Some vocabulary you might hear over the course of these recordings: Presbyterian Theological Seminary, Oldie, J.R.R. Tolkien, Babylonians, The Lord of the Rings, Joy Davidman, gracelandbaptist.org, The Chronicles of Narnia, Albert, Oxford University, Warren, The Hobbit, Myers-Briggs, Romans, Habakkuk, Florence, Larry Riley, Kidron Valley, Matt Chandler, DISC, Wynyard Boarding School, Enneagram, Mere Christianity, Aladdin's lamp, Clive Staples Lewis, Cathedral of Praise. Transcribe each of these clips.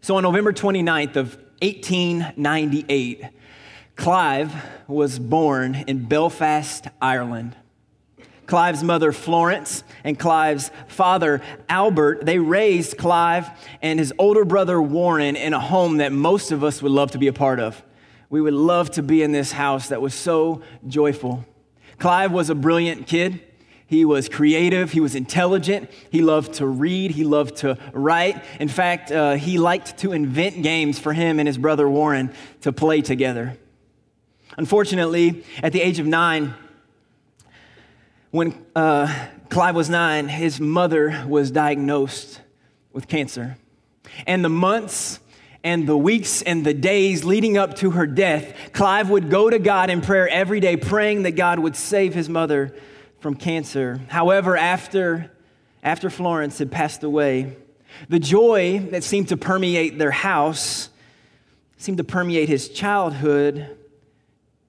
So on November 29th of 1898, Clive was born in Belfast, Ireland. Clive's mother, Florence, and Clive's father, Albert, they raised Clive and his older brother, Warren, in a home that most of us would love to be a part of. We would love to be in this house that was so joyful. Clive was a brilliant kid. He was creative. He was intelligent. He loved to read. He loved to write. In fact, he liked to invent games for him and his brother, Warren, to play together. Unfortunately, at the age of 9, when Clive was 9, his mother was diagnosed with cancer. And the months and the weeks and the days leading up to her death, Clive would go to God in prayer every day, praying that God would save his mother from cancer. However, after Florence had passed away, the joy that seemed to permeate their house, seemed to permeate his childhood,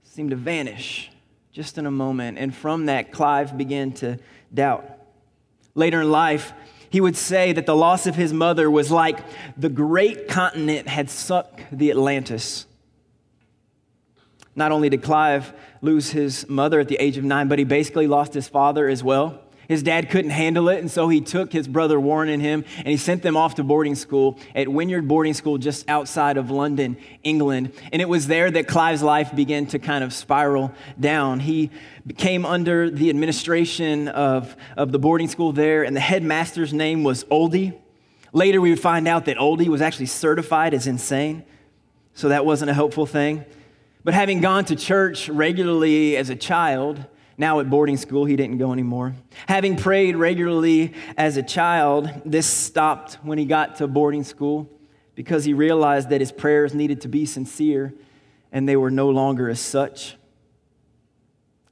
seemed to vanish just in a moment. And from that, Clive began to doubt. Later in life, he would say that the loss of his mother was like the great continent had sucked the Atlantis. Not only did Clive lose his mother at the age of 9, but he basically lost his father as well. His dad couldn't handle it, and so he took his brother Warren and him, and he sent them off to boarding school at Wynyard Boarding School just outside of London, England. And it was there that Clive's life began to kind of spiral down. He came under the administration of the boarding school there, and the headmaster's name was Oldie. Later, we would find out that Oldie was actually certified as insane, so that wasn't a helpful thing. But having gone to church regularly as a child, now at boarding school, he didn't go anymore. Having prayed regularly as a child, this stopped when he got to boarding school because he realized that his prayers needed to be sincere and they were no longer as such.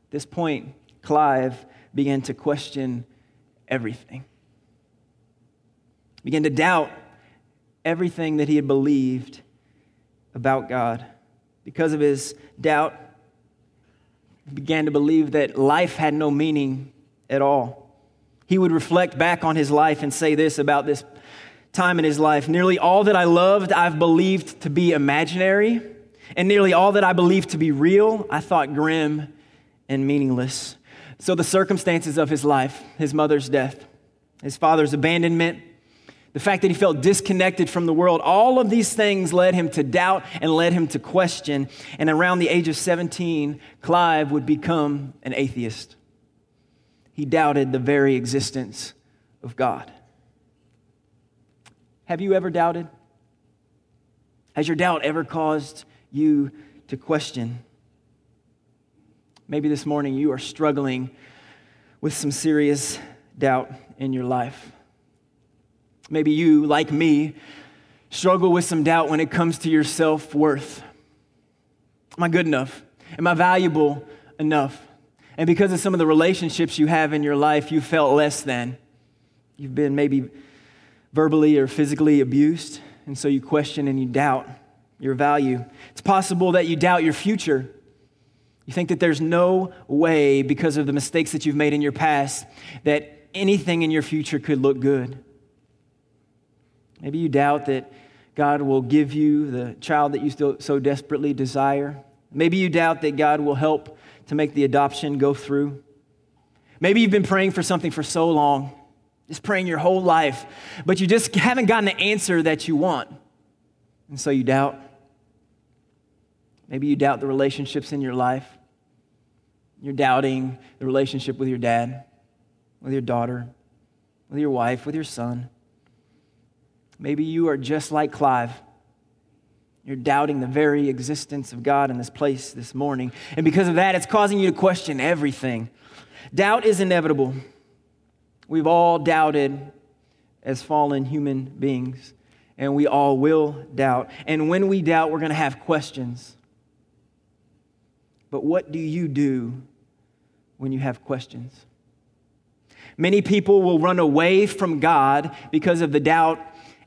At this point, Clive began to question everything. He began to doubt everything that he had believed about God. Because of his doubt, began to believe that life had no meaning at all. He would reflect back on his life and say this about this time in his life: nearly all that I loved, I've believed to be imaginary, and nearly all that I believed to be real, I thought grim and meaningless. So the circumstances of his life, his mother's death, his father's abandonment, the fact that he felt disconnected from the world, all of these things led him to doubt and led him to question. And around the age of 17, Clive would become an atheist. He doubted the very existence of God. Have you ever doubted? Has your doubt ever caused you to question? Maybe this morning you are struggling with some serious doubt in your life. Maybe you, like me, struggle with some doubt when it comes to your self-worth. Am I good enough? Am I valuable enough? And because of some of the relationships you have in your life, you felt less than. You've been maybe verbally or physically abused, and so you question and you doubt your value. It's possible that you doubt your future. You think that there's no way, because of the mistakes that you've made in your past, that anything in your future could look good. Maybe you doubt that God will give you the child that you still so desperately desire. Maybe you doubt that God will help to make the adoption go through. Maybe you've been praying for something for so long, just praying your whole life, but you just haven't gotten the answer that you want, and so you doubt. Maybe you doubt the relationships in your life. You're doubting the relationship with your dad, with your daughter, with your wife, with your son. Maybe you are just like Clive. You're doubting the very existence of God in this place this morning. And because of that, it's causing you to question everything. Doubt is inevitable. We've all doubted as fallen human beings, and we all will doubt. And when we doubt, we're going to have questions. But what do you do when you have questions? Many people will run away from God because of the doubt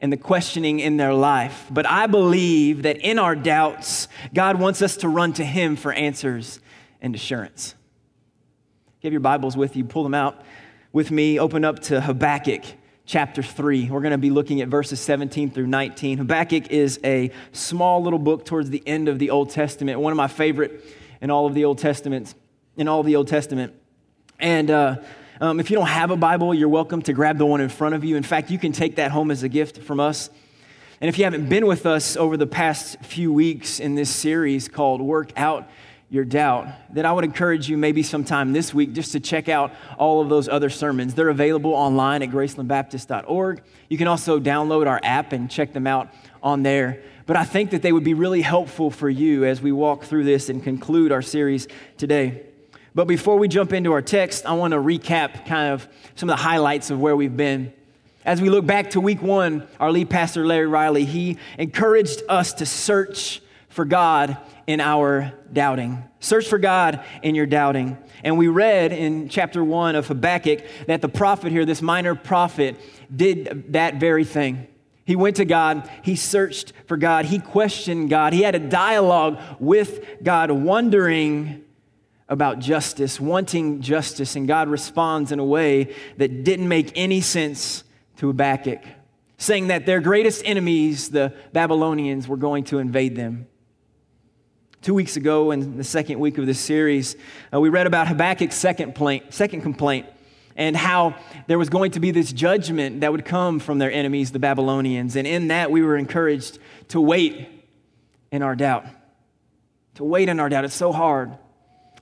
and the questioning in their life. But I believe that in our doubts, God wants us to run to Him for answers and assurance. If you have your Bibles with you, pull them out with me. Open up to Habakkuk chapter 3. We're going to be looking at verses 17 through 19. Habakkuk is a small little book towards the end of the Old Testament, one of my favorite in all of the Old Testament. And if you don't have a Bible, you're welcome to grab the one in front of you. In fact, you can take that home as a gift from us. And if you haven't been with us over the past few weeks in this series called Work Out Your Doubt, then I would encourage you maybe sometime this week just to check out all of those other sermons. They're available online at gracelandbaptist.org. You can also download our app and check them out on there. But I think that they would be really helpful for you as we walk through this and conclude our series today. But before we jump into our text, I want to recap kind of some of the highlights of where we've been. As we look back to week one, our lead pastor, Larry Riley, he encouraged us to search for God in our doubting. Search for God in your doubting. And we read in chapter 1 of Habakkuk that the prophet here, this minor prophet, did that very thing. He went to God. He searched for God. He questioned God. He had a dialogue with God, wondering about justice, wanting justice. And God responds in a way that didn't make any sense to Habakkuk, saying that their greatest enemies, the Babylonians, were going to invade them. 2 weeks ago, in the second week of this series, we read about Habakkuk's second complaint, and how there was going to be this judgment that would come from their enemies, the Babylonians. And in that, we were encouraged to wait in our doubt. To wait in our doubt. It's so hard.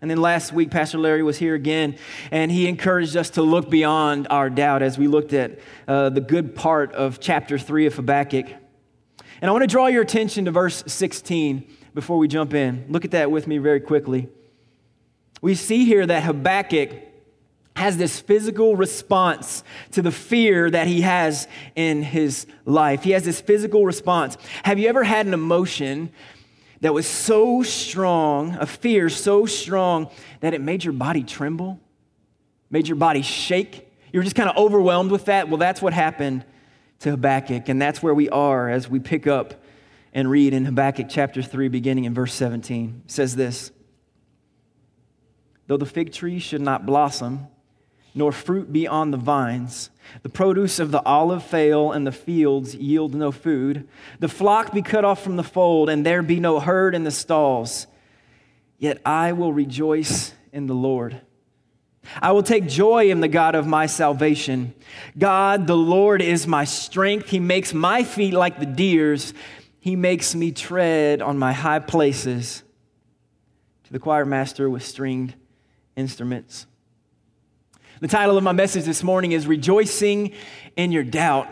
And then last week, Pastor Larry was here again, and he encouraged us to look beyond our doubt as we looked at the good part of chapter 3 of Habakkuk. And I want to draw your attention to verse 16 before we jump in. Look at that with me very quickly. We see here that Habakkuk has this physical response to the fear that he has in his life. He has this physical response. Have you ever had an emotion that was so strong, a fear so strong, that it made your body tremble, made your body shake? You were just kind of overwhelmed with that? Well, that's what happened to Habakkuk, and that's where we are as we pick up and read in Habakkuk chapter 3, beginning in verse 17. It says this: "Though the fig tree should not blossom, nor fruit be on the vines, the produce of the olive fail, and the fields yield no food. The flock be cut off from the fold, and there be no herd in the stalls. Yet I will rejoice in the Lord. I will take joy in the God of my salvation. God, the Lord, is my strength. He makes my feet like the deer's. He makes me tread on my high places." To the choir master with stringed instruments. The title of my message this morning is Rejoicing in Your Doubt.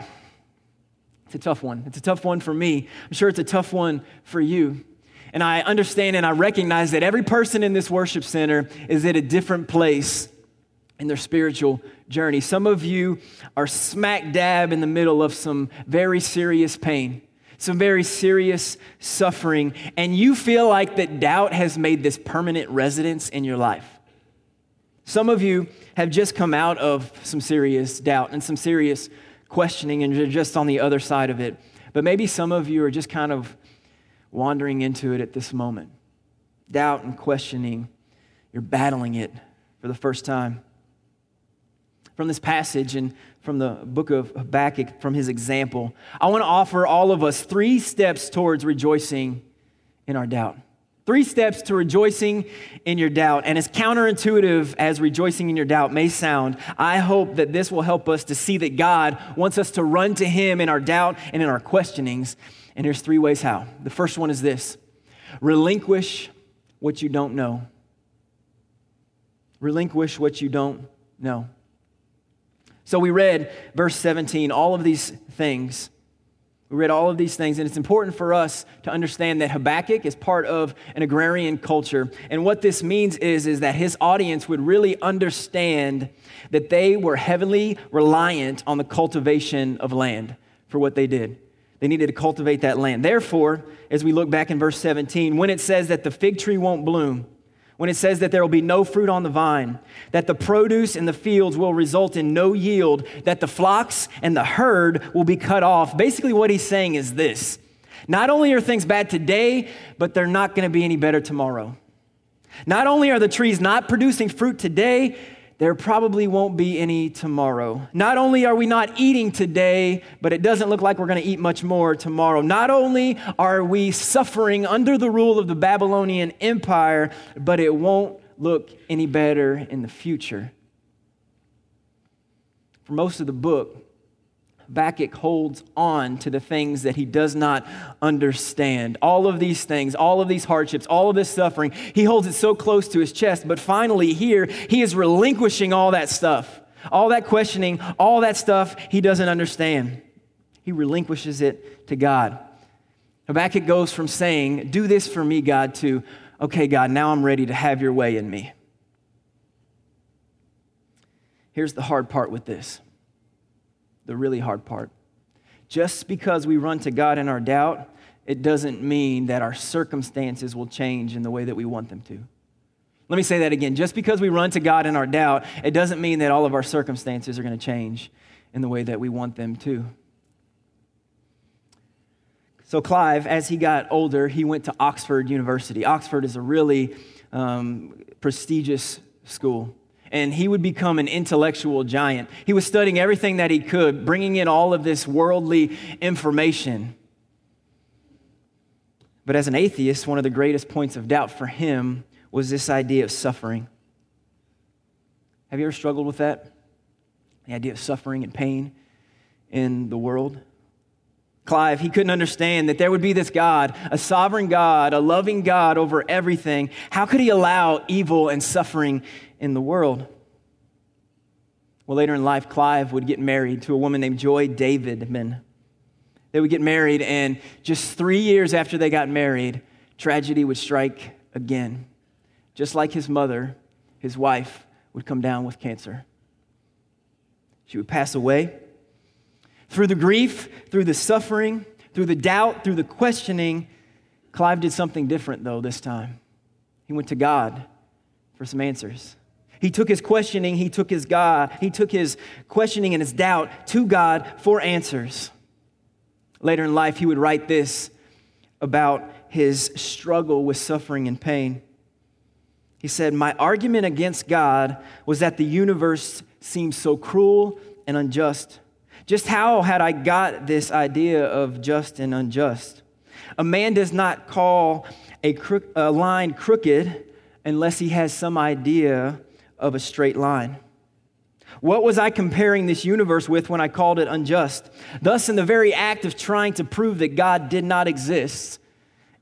It's a tough one. It's a tough one for me. I'm sure it's a tough one for you. And I understand and I recognize that every person in this worship center is at a different place in their spiritual journey. Some of you are smack dab in the middle of some very serious pain, some very serious suffering, and you feel like that doubt has made this permanent residence in your life. Some of you have just come out of some serious doubt and some serious questioning, and you're just on the other side of it. But maybe some of you are just kind of wandering into it at this moment. Doubt and questioning, you're battling it for the first time. From this passage and from the book of Habakkuk, from his example, I want to offer all of us 3 steps towards rejoicing in our doubt. 3 steps to rejoicing in your doubt. And as counterintuitive as rejoicing in your doubt may sound, I hope that this will help us to see that God wants us to run to Him in our doubt and in our questionings. And here's 3 ways how. The first one is this: relinquish what you don't know. Relinquish what you don't know. So we read verse 17, all of these things. We read all of these things, and it's important for us to understand that Habakkuk is part of an agrarian culture. And what this means is that his audience would really understand that they were heavily reliant on the cultivation of land for what they did. They needed to cultivate that land. Therefore, as we look back in verse 17, when it says that the fig tree won't bloom, when it says that there will be no fruit on the vine, that the produce in the fields will result in no yield, that the flocks and the herd will be cut off. Basically what he's saying is this: not only are things bad today, but they're not going to be any better tomorrow. Not only are the trees not producing fruit today, there probably won't be any tomorrow. Not only are we not eating today, but it doesn't look like we're going to eat much more tomorrow. Not only are we suffering under the rule of the Babylonian Empire, but it won't look any better in the future. For most of the book, Habakkuk holds on to the things that he does not understand. All of these things, all of these hardships, all of this suffering, he holds it so close to his chest. But finally here, he is relinquishing all that stuff, all that questioning, all that stuff he doesn't understand. He relinquishes it to God. Habakkuk goes from saying, "Do this for me, God," to, "Okay, God, now I'm ready to have your way in me." Here's the hard part with this. The really hard part. Just because we run to God in our doubt, it doesn't mean that our circumstances will change in the way that we want them to. Let me say that again. Just because we run to God in our doubt, it doesn't mean that all of our circumstances are going to change in the way that we want them to. So Clive, as he got older, he went to Oxford University. Oxford is a really prestigious school. And he would become an intellectual giant. He was studying everything that he could, bringing in all of this worldly information. But as an atheist, one of the greatest points of doubt for him was this idea of suffering. Have you ever struggled with that? The idea of suffering and pain in the world? Clive, he couldn't understand that there would be this God, a sovereign God, a loving God over everything. How could he allow evil and suffering in the world? Well, later in life, Clive would get married to a woman named Joy Davidman. They would get married, and just 3 years after they got married, tragedy would strike again. Just like his mother, his wife would come down with cancer. She would pass away. Through the grief, through the suffering, through the doubt, through the questioning, Clive did something different, though, this time. He went to God for some answers. He took his questioning, he took his questioning and his doubt to God for answers. Later in life, he would write this about his struggle with suffering and pain. He said, "My argument against God was that the universe seemed so cruel and unjust. Just how had I got this idea of just and unjust? A man does not call a line crooked unless he has some idea of a straight line. What was I comparing this universe with when I called it unjust? Thus, in the very act of trying to prove that God did not exist,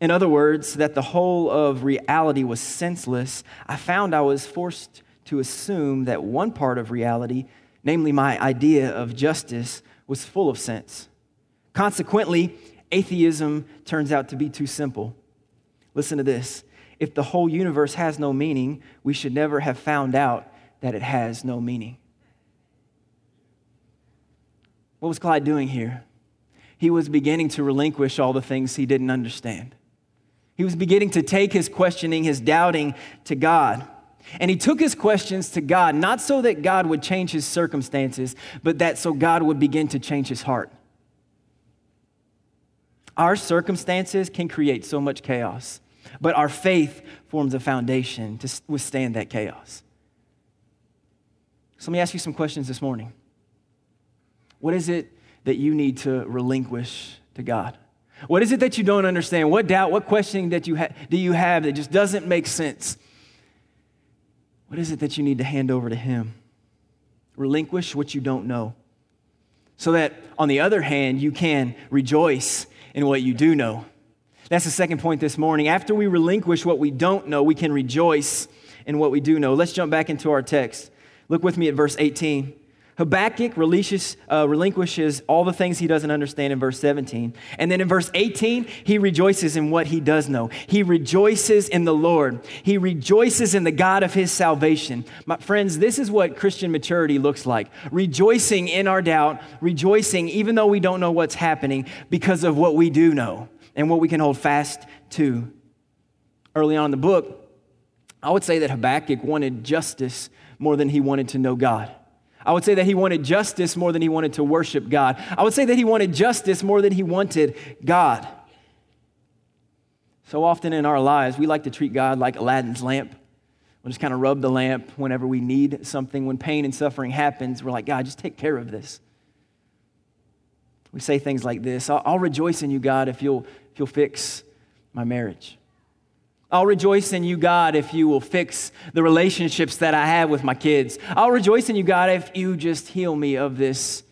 in other words, that the whole of reality was senseless, I found I was forced to assume that one part of reality, namely my idea of justice, was full of sense. Consequently, atheism turns out to be too simple. Listen to this. If the whole universe has no meaning, we should never have found out that it has no meaning." What was Clyde doing here? He was beginning to relinquish all the things he didn't understand. He was beginning to take his questioning, his doubting to God. And he took his questions to God, not so that God would change his circumstances, but that so God would begin to change his heart. Our circumstances can create so much chaos, but our faith forms a foundation to withstand that chaos. So let me ask you some questions this morning. What is it that you need to relinquish to God? What is it that you don't understand? What doubt, what questioning that do you have that just doesn't make sense? What is it that you need to hand over to Him? Relinquish what you don't know, so that, on the other hand, you can rejoice in what you do know. That's the second point this morning. After we relinquish what we don't know, we can rejoice in what we do know. Let's jump back into our text. Look with me at verse 18. Habakkuk relinquishes all the things he doesn't understand in verse 17. And then in verse 18, he rejoices in what he does know. He rejoices in the Lord. He rejoices in the God of his salvation. My friends, this is what Christian maturity looks like. Rejoicing in our doubt, rejoicing even though we don't know what's happening because of what we do know and what we can hold fast to. Early on in the book, I would say that Habakkuk wanted justice more than he wanted to know God. I would say that he wanted justice more than he wanted to worship God. I would say that he wanted justice more than he wanted God. So often in our lives, we like to treat God like Aladdin's lamp. We'll just kind of rub the lamp whenever we need something. When pain and suffering happens, we're like, God, just take care of this. We say things like this: I'll rejoice in you, God, if you'll fix my marriage. I'll rejoice in you, God, if you will fix the relationships that I have with my kids. I'll rejoice in you, God, if you just heal me of this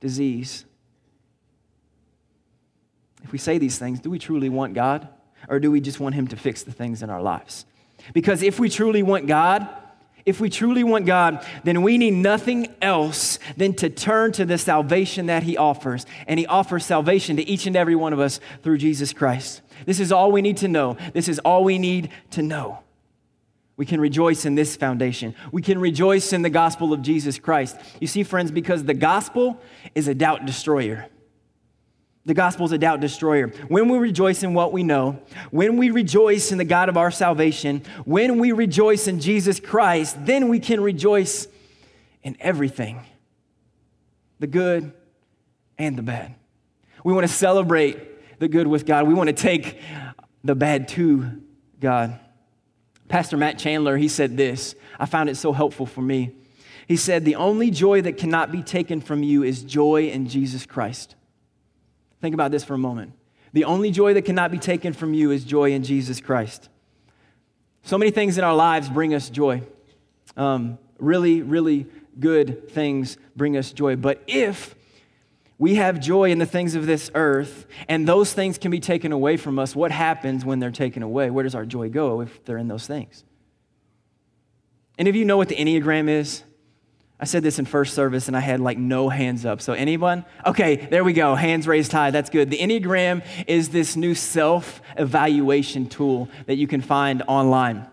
disease. If we say these things, do we truly want God? Or do we just want him to fix the things in our lives? Because if we truly want God, then we need nothing else than to turn to the salvation that he offers. And he offers salvation to each and every one of us through Jesus Christ. This is all we need to know. We can rejoice in this foundation. We can rejoice in the gospel of Jesus Christ. You see, friends, because the gospel is a doubt destroyer. The gospel is a doubt destroyer. When we rejoice in what we know, when we rejoice in the God of our salvation, when we rejoice in Jesus Christ, then we can rejoice in everything, the good and the bad. We want to celebrate the good with God. We want to take the bad to God. Pastor Matt Chandler, he said this. I found it so helpful for me. He said, "The only joy that cannot be taken from you is joy in Jesus Christ." Think about this for a moment. The only joy that cannot be taken from you is joy in Jesus Christ. So many things in our lives bring us joy. Really good things bring us joy. But if we have joy in the things of this earth and those things can be taken away from us, what happens when they're taken away? Where does our joy go if they're in those things? Any of you know what the Enneagram is? I said this in first service and I had like no hands up. So anyone? Okay, there we go. Hands raised high. That's good. The Enneagram is this new self-evaluation tool that you can find online.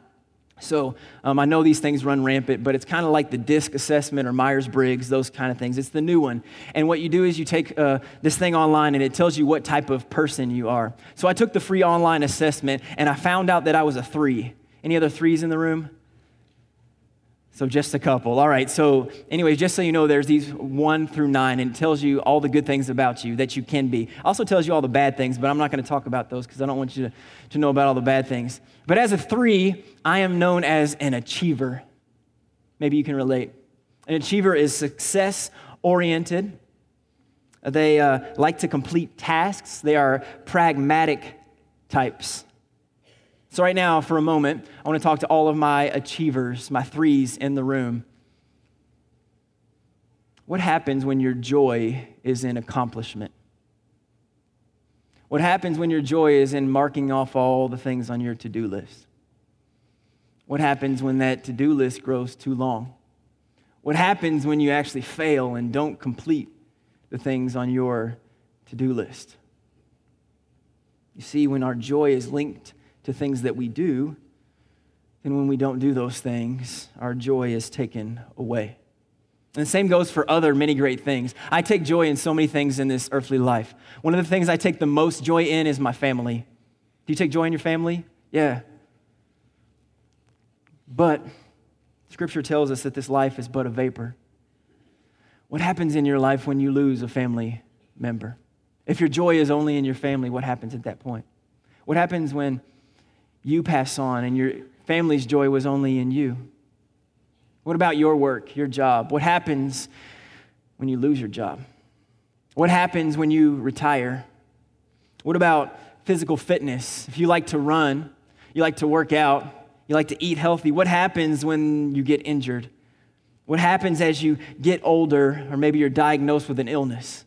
So I know these things run rampant, but it's kind of like the DISC assessment or Myers-Briggs, those kind of things. It's the new one. And what you do is you take this thing online and it tells you what type of person you are. So I took the free online assessment and I found out that I was a 3. Any other 3s in the room? So just a couple. All right. So anyways, just so you know, there's these 1 through 9, and it tells you all the good things about you that you can be. Also tells you all the bad things, but I'm not going to talk about those because I don't want you to know about all the bad things. But as a 3, I am known as an achiever. Maybe you can relate. An achiever is success-oriented. They like to complete tasks. They are pragmatic types. So right now, for a moment, I want to talk to all of my achievers, my 3s in the room. What happens when your joy is in accomplishment? What happens when your joy is in marking off all the things on your to-do list? What happens when that to-do list grows too long? What happens when you actually fail and don't complete the things on your to-do list? You see, when our joy is linked to things that we do, and when we don't do those things, our joy is taken away. And the same goes for other many great things. I take joy in so many things in this earthly life. One of the things I take the most joy in is my family. Do you take joy in your family? Yeah. But Scripture tells us that this life is but a vapor. What happens in your life when you lose a family member? If your joy is only in your family, what happens at that point? What happens when you pass on and your family's joy was only in you? What about your work, your job? What happens when you lose your job? What happens when you retire? What about physical fitness? If you like to run, you like to work out, you like to eat healthy, what happens when you get injured? What happens as you get older, or maybe you're diagnosed with an illness?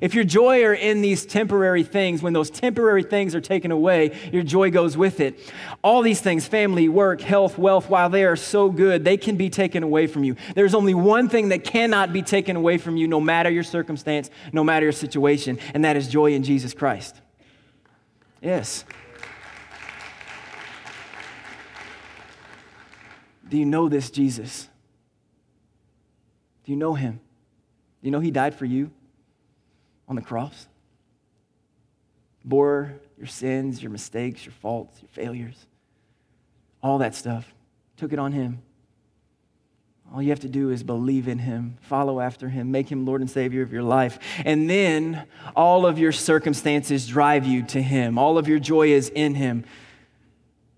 If your joy are in these temporary things, when those temporary things are taken away, your joy goes with it. All these things, family, work, health, wealth, while they are so good, they can be taken away from you. There's only one thing that cannot be taken away from you, no matter your circumstance, no matter your situation, and that is joy in Jesus Christ. Yes. Do you know this Jesus? Do you know him? Do you know he died for you? On the cross, bore your sins, your mistakes, your faults, your failures, all that stuff, took it on him. All you have to do is believe in him, follow after him, make him Lord and Savior of your life. And then all of your circumstances drive you to him. All of your joy is in him.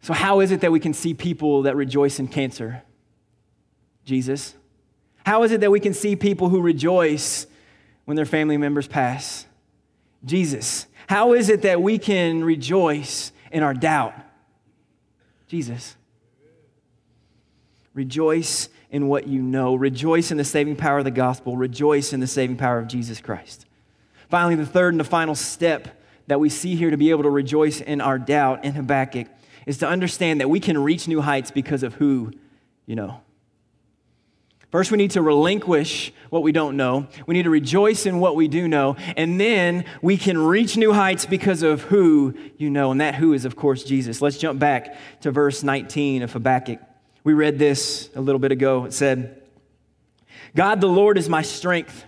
So how is it that we can see people that rejoice in cancer? Jesus. How is it that we can see people who rejoice when their family members pass? Jesus. How is it that we can rejoice in our doubt? Jesus. Rejoice in what you know. Rejoice in the saving power of the gospel. Rejoice in the saving power of Jesus Christ. Finally, the third and the final step that we see here to be able to rejoice in our doubt in Habakkuk is to understand that we can reach new heights because of who you know. First, we need to relinquish what we don't know. We need to rejoice in what we do know. And then we can reach new heights because of who you know. And that who is, of course, Jesus. Let's jump back to verse 19 of Habakkuk. We read this a little bit ago. It said, God the Lord is my strength.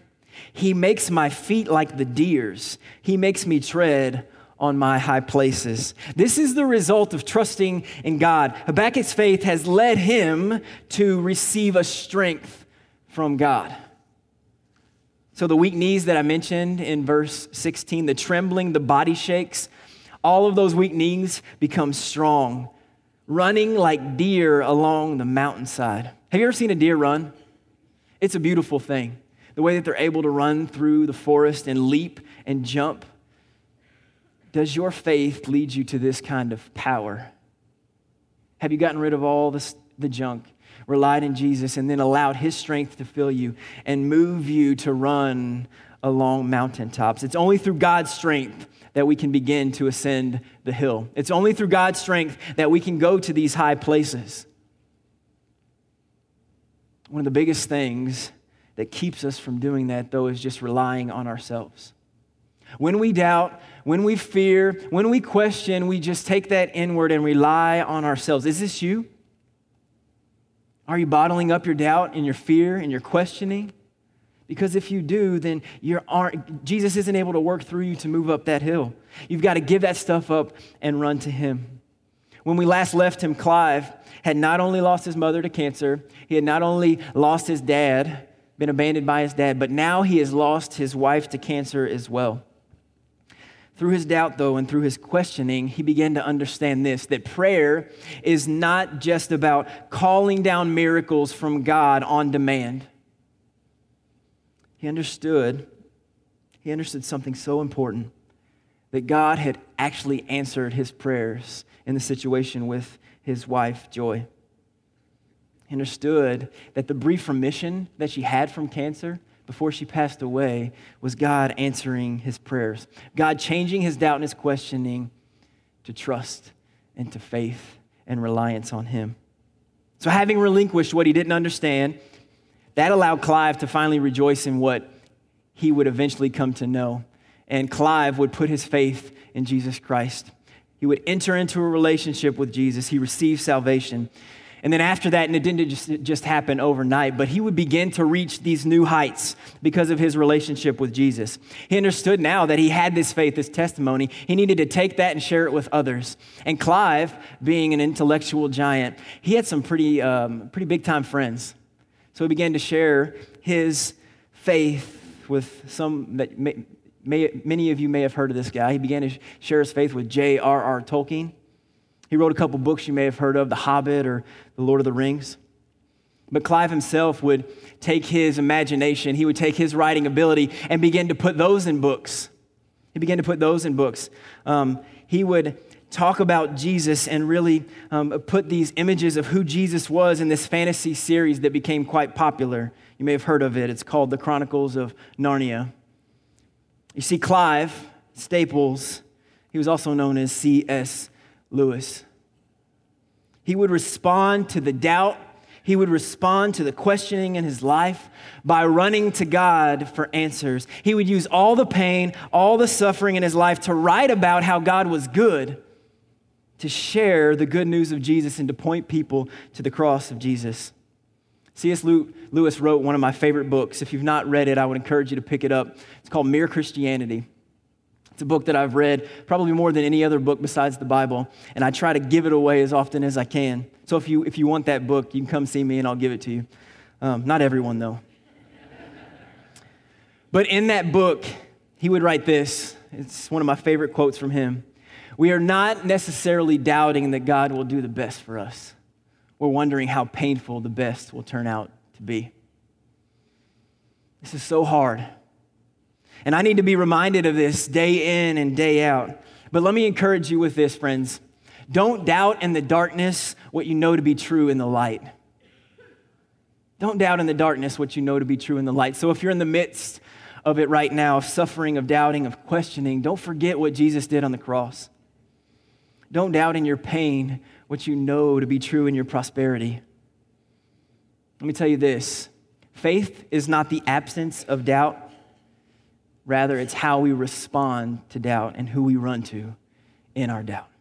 He makes my feet like the deer's. He makes me tread on my high places. This is the result of trusting in God. Habakkuk's faith has led him to receive a strength from God. So the weak knees that I mentioned in verse 16, the trembling, the body shakes, all of those weak knees become strong, running like deer along the mountainside. Have you ever seen a deer run? It's a beautiful thing. The way that they're able to run through the forest and leap and jump. Does your faith lead you to this kind of power? Have you gotten rid of all the junk, relied in Jesus, and then allowed his strength to fill you and move you to run along mountaintops? It's only through God's strength that we can begin to ascend the hill. It's only through God's strength that we can go to these high places. One of the biggest things that keeps us from doing that, though, is just relying on ourselves. When we doubt, when we fear, when we question, we just take that inward and rely on ourselves. Is this you? Are you bottling up your doubt and your fear and your questioning? Because if you do, then Jesus isn't able to work through you to move up that hill. You've got to give that stuff up and run to him. When we last left him, Clive had not only lost his mother to cancer, he had not only lost his dad, been abandoned by his dad, but now he has lost his wife to cancer as well. Through his doubt, though, and through his questioning, he began to understand this, that prayer is not just about calling down miracles from God on demand. He understood something so important, that God had actually answered his prayers in the situation with his wife, Joy. He understood that the brief remission that she had from cancer before she passed away was God answering his prayers. God changing his doubt and his questioning to trust and to faith and reliance on him. So having relinquished what he didn't understand, that allowed Clive to finally rejoice in what he would eventually come to know. And Clive would put his faith in Jesus Christ. He would enter into a relationship with Jesus. He received salvation. And then after that, and it didn't just happen overnight, but he would begin to reach these new heights because of his relationship with Jesus. He understood now that he had this faith, this testimony. He needed to take that and share it with others. And Clive, being an intellectual giant, he had some pretty big-time friends. So he began to share his faith with some that many of you may have heard of this guy. He began to share his faith with J.R.R. Tolkien. He wrote a couple books you may have heard of, The Hobbit or The Lord of the Rings. But Clive himself would take his imagination, he would take his writing ability and begin to put those in books. He would talk about Jesus and really put these images of who Jesus was in this fantasy series that became quite popular. You may have heard of it. It's called The Chronicles of Narnia. You see, Clive Staples, he was also known as C.S. Lewis. He would respond to the doubt. He would respond to the questioning in his life by running to God for answers. He would use all the pain, all the suffering in his life to write about how God was good, to share the good news of Jesus and to point people to the cross of Jesus. C.S. Lewis wrote one of my favorite books. If you've not read it, I would encourage you to pick it up. It's called Mere Christianity. It's a book that I've read probably more than any other book besides the Bible, and I try to give it away as often as I can. So if you want that book, you can come see me and I'll give it to you. Not everyone, though. But in that book, he would write this. It's one of my favorite quotes from him. We are not necessarily doubting that God will do the best for us. We're wondering how painful the best will turn out to be. This is so hard. And I need to be reminded of this day in and day out. But let me encourage you with this, friends. Don't doubt in the darkness what you know to be true in the light. Don't doubt in the darkness what you know to be true in the light. So if you're in the midst of it right now, of suffering, of doubting, of questioning, don't forget what Jesus did on the cross. Don't doubt in your pain what you know to be true in your prosperity. Let me tell you this. Faith is not the absence of doubt. Rather, it's how we respond to doubt and who we run to in our doubt.